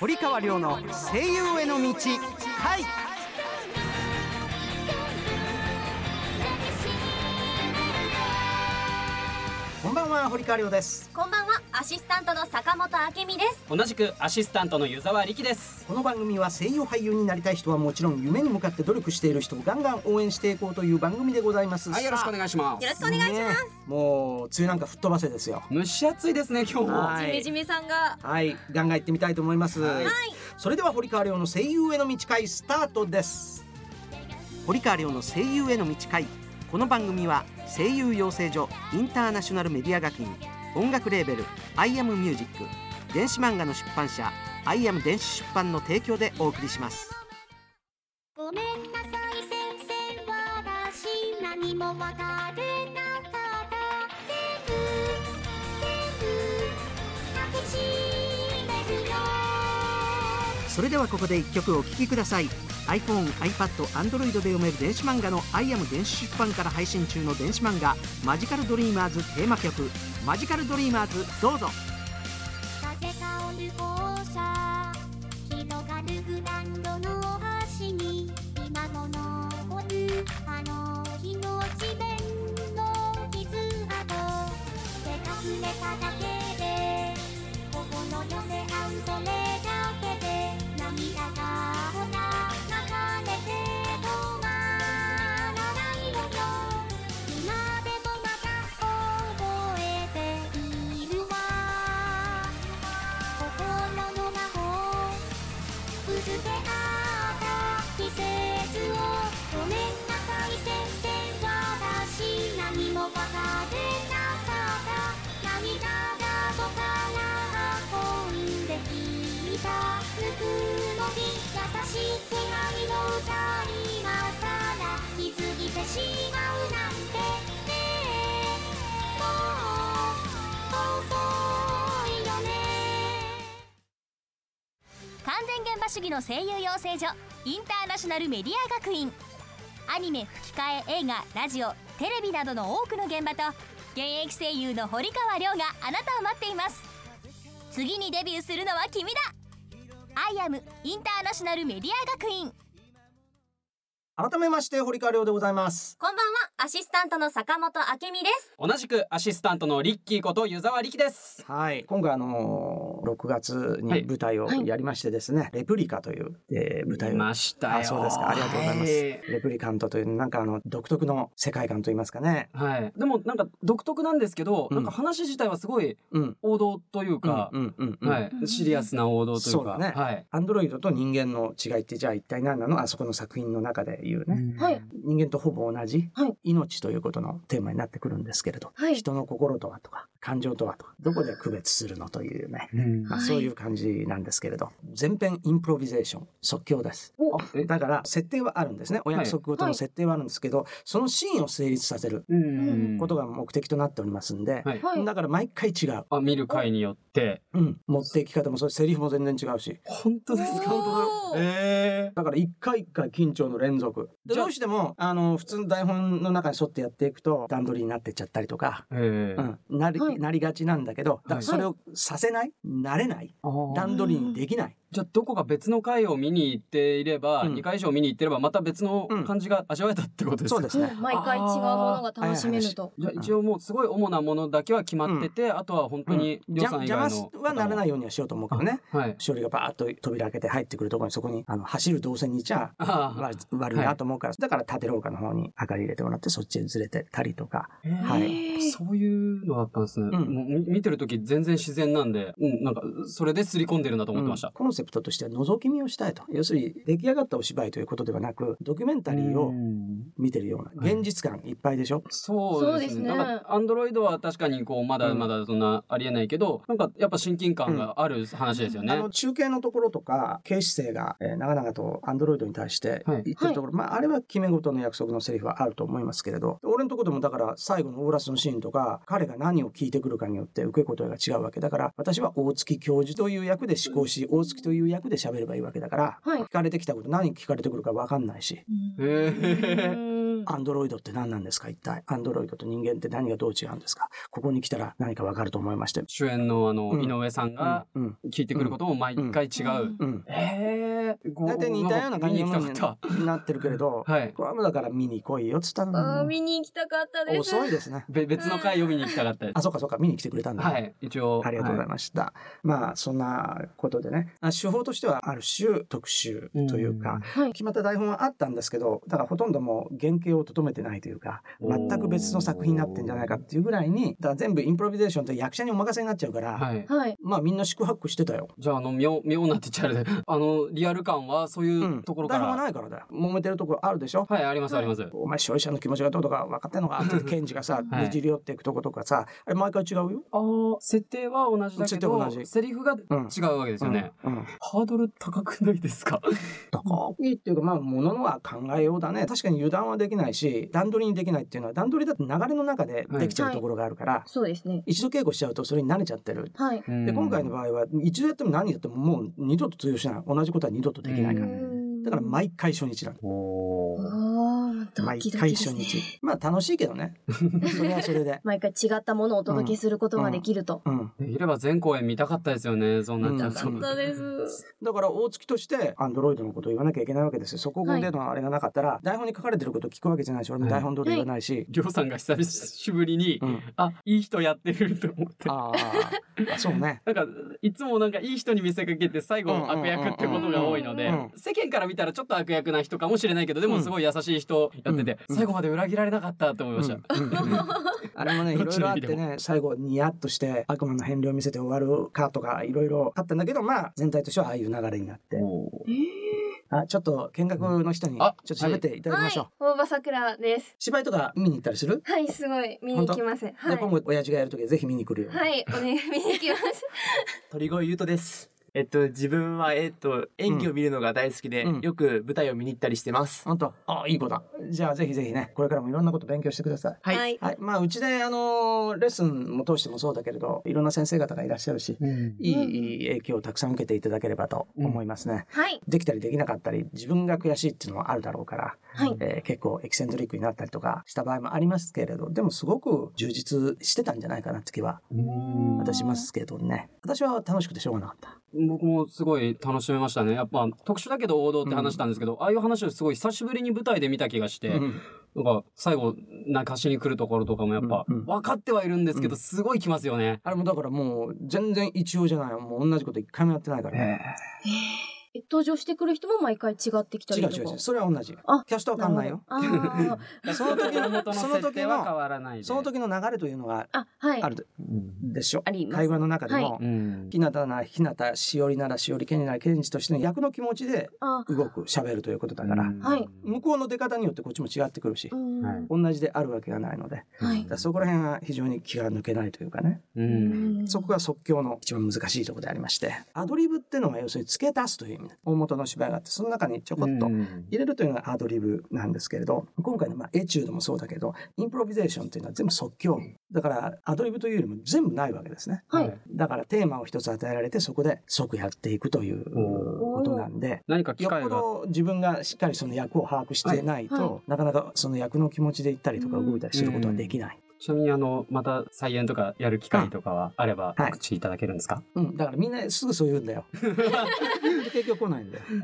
堀川亮の声優への道、はい。こんばんは、堀川亮です。こんばんは、アシスタントの坂本明美です。同じくアシスタントの湯沢力です。この番組は声優俳優になりたい人はもちろん、夢に向かって努力している人をガンガン応援していこうという番組でございます。はい、よろしくお願いします。よろしくお願いします、ね。もう梅雨なんか吹っ飛ばせですよ。蒸し暑いですね今日は。ジメジメさんが、はい、ガンガン行ってみたいと思います。はい。それでは堀川亮の声優への道会スタートです。堀川亮の声優への道会、この番組は声優養成所インターナショナルメディア学院、音楽レーベル I AM MUSIC、 電子漫画の出版社 I AM 電子出版の提供でお送りします。ごめんなさい先生、私何もわかれなかった。全部抱きしめるよ。それではここで1曲お聴きください。iPhone、iPad、Android で読める電子漫画の I AM 電子出版から配信中の電子漫画マジカルドリーマーズテーマ曲、マジカルドリーマーズ、どうぞ。風香る校舎、広がるグランドの端に今も残るあの日の地面の傷跡、手が触れただけで心寄せ合う、それだけで涙が優しい手紙の歌、今さら気づいてしまうなんてねえ、もう遅いよね。完全現場主義の声優養成所インターナショナルメディア学院、アニメ、吹き替え、映画、ラジオ、テレビなどの多くの現場と現役声優の堀川亮があなたを待っています。次にデビューするのは君だ。I AM インターナショナルメディア学院。改めまして堀川亮でございます。こんばんは、アシスタントの坂本明美です。同じくアシスタントのリッキーこと湯沢力です。はい。今回6月に舞台をやりましてですね、はいはい、レプリカという、舞台を見ましたよ。あ、そうですか、ありがとうございます。レプリカントというなんか独特の世界観といいますかね。はい。でもなんか独特なんですけど、なんか話自体はすごい王道というか、シリアスな王道というか、そうだね、はい、アンドロイドと人間の違いってじゃあ一体何なの。あそこの作品の中でいうね、はい、人間とほぼ同じ命ということのテーマになってくるんですけれど、はい、人の心とはとか感情とはとか、どこで区別するのというね、まあ、そういう感じなんですけれど、全編インプロビゼーション、即興です。だから設定はあるんですね、お約束ごとの設定はあるんですけど、はい、そのシーンを成立させることが目的となっておりますんで、はい、だから毎回違う、あ、見る回によって、うん、持っていき方もそう、セリフも全然違うし。本当ですか。だから一回一回緊張の連続で、どうしても普通の台本の中に沿ってやっていくと段取りになってっちゃったりとか、なりがちなんだけど、だからそれをさせない、なれない、段取りにできない。じゃあどこか別の回を見に行っていれば、2回以上見に行っていればまた別の感じが味わえたってことですか、うん、そうですね。毎回違うものが楽しめると。じゃあ一応もうすごい主なものだけは決まってて、あとは本当に両さん以外の邪魔はならないようにはしようと思うからね、しおりがバーッと扉開けて入ってくるところに、そこに走る動線にいちゃ悪いなと思うから、だから縦廊下の方に明かり入れてもらって、そっちにずれてたりとか、はい、そういうのがあったんですね、もう見てる時全然自然なんで、なんかそれで刷り込んでるなと思ってました、このコンセプトとしては覗き見をしたいと。要するに出来上がったお芝居ということではなく、ドキュメンタリーを見てるような現実感いっぱいでしょ、そうですね。なんかアンドロイドは確かにこうまだまだそんなありえないけど、なんかやっぱ親近感がある話ですよね、中継のところとか警視正が、長々とアンドロイドに対して言ってるところ、まあ、あれは決め事の約束のセリフはあると思いますけれど、俺のところでもだから最後のオーラスのシーンとか、彼が何を聞いてくるかによって受け答えが違うわけだから、私は大月教授という役で思考し、大月という役で喋ればいいわけだから、聞かれてきたこと何聞かれてくるか分かんないし、アンドロイドって何なんですか、一体アンドロイドと人間って何がどう違うんですか、ここに来たら何か分かると思いまして、主演の井上さんが聞いてくることも毎回違う、大体似たような感じになってるけれど、これはだから見に来いよっつったの。見に行きたかったです。遅いですね、別の回を見に行きたかったです。あ、そうかそうか、見に来てくれたんだ、はい、一応ありがとうございました、はい、まあそんなことでね、手法としてはある種特集というか、決まった台本はあったんですけど、だからほとんどもう原型をとどめてないというか、全く別の作品になってんじゃないかっていうぐらいに、だから全部インプロビゼーションって役者にお任せになっちゃうから、はい、まあみんな宿泊してたよ。じゃあ妙なって言っちゃうで、リアル感はそういうところから、台本がないからだよ。揉めてるところあるでしょ。はい、ありますあります。お前消費者の気持ちがどうとか分かってんのかって検事がさ、ねじり寄っていくとことかさ、あれ毎回違うよ。設定は同じだけどセリフが違うわけですよね、ハードル高くないですか。高いっていうか、まあものは考えようだね。確かに油断はできないし、段取りにできないっていうのは、段取りだって流れの中でできちゃうところがあるから、そうですね、一度稽古しちゃうとそれに慣れちゃってる、で今回の場合は一度やっても何やってももう二度と通用しない、同じことは二度とできないから、だから毎回初日なんだ。毎回初日、まあ楽しいけどねそれはそれで毎回違ったものをお届けすることができると、できれば全公演見たかったですよね。そうなっちゃったです。だから大月としてアンドロイドのことを言わなきゃいけないわけですよ。そこでのあれがなかったら、台本に書かれてることを聞くわけじゃないし、俺も台本通り言わないし、りょうさんが久しぶりに、いい人やってると思って、そうね、なんかいつもなんかいい人に見せかけて最後悪役ってことが多いので、世間から見たらちょっと悪役な人かもしれないけど、でもすごい優しい人やってて、最後まで裏切られなかったと思いました。あれもねいろいろあってね、最後ニヤッとして悪魔の変量見せて終わるかとかいろいろあったんだけど、まあ全体としてはああいう流れになって、ちょっと見学の人にちょっと喋っていただきましょう。大場さくらです。芝居とか見に行ったりする？はい、すごい見に行きます。今後親父がやるときはぜひ見に来るよ。はい、お願い、見に行きます。鳥越優斗です。自分は、演技を見るのが大好きで、よく舞台を見に行ったりしてます。本当。あ、いい子だ。じゃあぜひぜひね、これからもいろんなこと勉強してください。はい。はい。まあうちでレッスンも通してもそうだけれど、いろんな先生方がいらっしゃるし、いい影響をたくさん受けていただければと思いますね。はい。できたりできなかったり、自分が悔しいっていうのもあるだろうから、結構エキセントリックになったりとかした場合もありますけれど、でもすごく充実してたんじゃないかなって気は私しますけどね。私は楽しくてしょうがなかった。僕もすごい楽しめましたね。やっぱ特殊だけど王道って話したんですけど、ああいう話をすごい久しぶりに舞台で見た気がして、なんか最後泣かしに来るところとかもやっぱ分かってはいるんですけど、すごい来ますよね。あれもだからもう全然一応じゃない、もう同じこと一回もやってないからね。登場してくる人も毎回違ってきたりとか。違う、それは同じ。キャストは変わんないよ。その時の流れというのがあるでしょ。会話の中でも日向なら日向、しおりならしおり、けんならけんじとしての役の気持ちで動く、喋るということだから、向こうの出方によってこっちも違ってくるし、同じであるわけがないので、そこら辺は非常に気が抜けないというかね、そこが即興の一番難しいところでありまして、アドリブってのは要するに付け足すという意味、大元の芝居があって、その中にちょこっと入れるというのがアドリブなんですけれど、今回のエチュードもそうだけど、インプロビゼーションというのは全部即興だから、アドリブというよりも全部ないわけですね、だからテーマを一つ与えられて、そこで即やっていくということなんで、何か機会がよっぽど自分がしっかりその役を把握してないと、なかなかその役の気持ちで行ったりとか動いたりすることはできない。ちなみにまた再演とかやる機会とかはあれば告知いただけるんですか？だからみんなすぐそう言うんだよ結局来ないんだよ流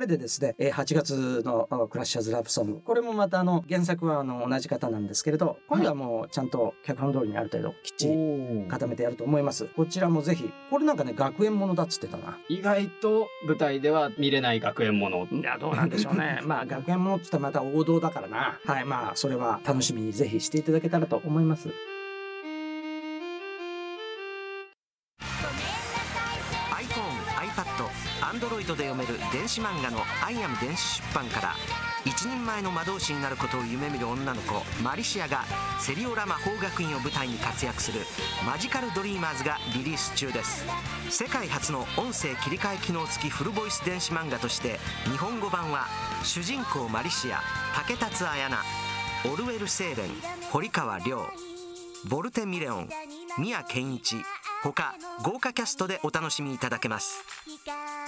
れでですね、8月のクラッシャーズラブソング、これもまた原作は同じ方なんですけれど、今度はもうちゃんと脚本通りにある程度きっちり固めてやると思います。こちらもぜひ、これなんかね学園ものだっつってたな。意外と舞台では見れない学園もの。いや、どうなんでしょうねまあ学園ものって言ったらまた王道だからな。はい、まあそれは楽しみにぜひしていただけたらと思います。iPhone、iPad、Android で読める電子漫画の「I AM 電子出版」から一人前の魔導士になることを夢見る女の子マリシアがセリオラ魔法学院を舞台に活躍する「マジカルドリーマーズ」がリリース中です。世界初の音声切り替え機能付きフルボイス電子漫画として、日本語版は主人公マリシア、竹達彩奈、オルウェル・セーレン、堀川亮、ボルテ・ミレオン、宮健一他豪華キャストでお楽しみいただけます。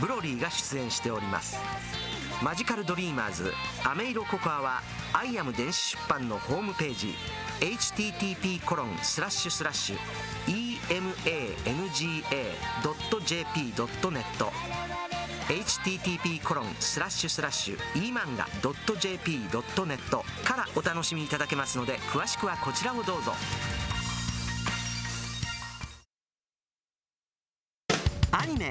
ブロリーが出演しております。マジカルドリーマーズアメイロココアは I AM 電子出版のホームページ http://emanga.jp.net http://emanga.jp.net からお楽しみいただけますので、詳しくはこちらをどうぞ。アニメ、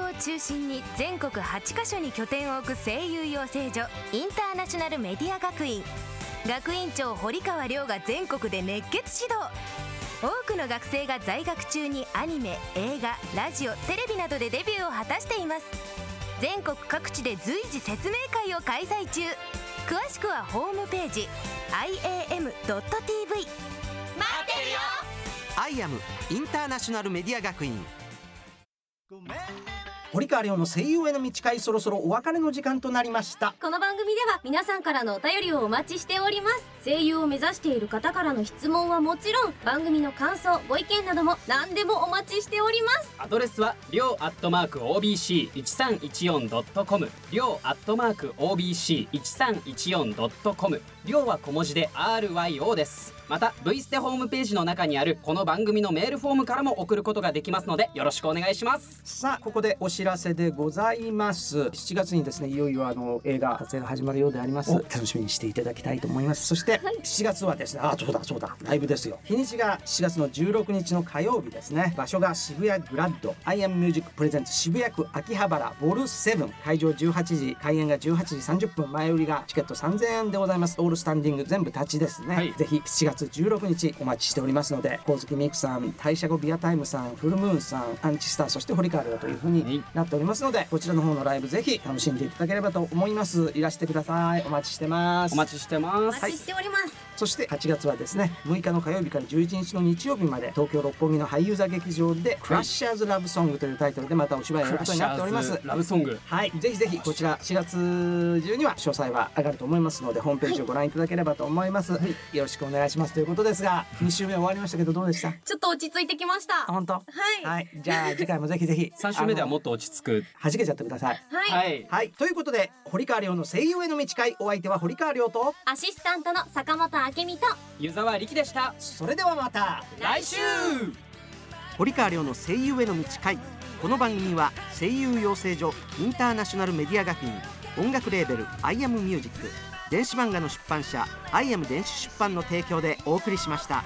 を中心に全国8カ所に拠点を置く声優養成所インターナショナルメディア学院、学院長堀川亮が全国で熱血指導。多くの学生が在学中にアニメ、映画、ラジオ、テレビなどでデビューを果たしています。全国各地で随時説明会を開催中。詳しくはホームページ iam.tv 待ってるよ。 I AM インターナショナルメディア学院。堀川亮の声優への道会、そろそろお別れの時間となりました。この番組では皆さんからのお便りをお待ちしております。声優を目指している方からの質問はもちろん、番組の感想、ご意見なども何でもお待ちしております。アドレスは亮@obc1314.com、 亮@obc1314.com、 亮は小文字で RYO です。また V ステホームページの中にあるこの番組のメールフォームからも送ることができますので、よろしくお願いします。さあ、ここでお知らせでございます。7月にですね、いよいよ映画撮影が始まるようであります。楽しみにしていただきたいと思います。そして7月はですね、そうだライブですよ。日にちが7月の16日の火曜日ですね。場所が渋谷グラッド、 I AM MUSIC プレゼンツ渋谷区秋葉原ボール7、会場18時、開演が18時30分、前売りがチケット3000円でございます。オールスタンディング、全部立ちですね、はい、ぜひ7月16日お待ちしておりますので、光月みゆきさん、退社後ビアタイムさん、フルムーンさん、アンチスター、そして堀川亮という風になっておりますので、こちらの方のライブぜひ楽しんでいただければと思います。いらしてください。お待ちしてます。お待ちしてます。お待ちしております、はい。そして8月はですね、6日の火曜日から11日の日曜日まで、東京六本木の俳優座劇場でクラッシャーズラブソングというタイトルでまたお芝居をやることになっております。ラブソング、はい、ぜひぜひこちら4月中には詳細は上がると思いますので、ホームページをご覧いただければと思います、はい、よろしくお願いしますということですが、2週目終わりましたけどどうでした？ちょっと落ち着いてきました。本当、はい、はい、じゃあ次回もぜひぜひ3週目ではもっと落ち着く、弾けちゃってください。はい、はいはい、ということで堀川亮の声優への道会、お相手は堀川亮とアシスタントの坂本明美と湯沢力でした。それではまた来週。堀川亮の声優への道会、この番組は声優養成所インターナショナルメディア学院、音楽レーベル I AM MUSIC、電子漫画の出版社 I AM 電子出版の提供でお送りしました。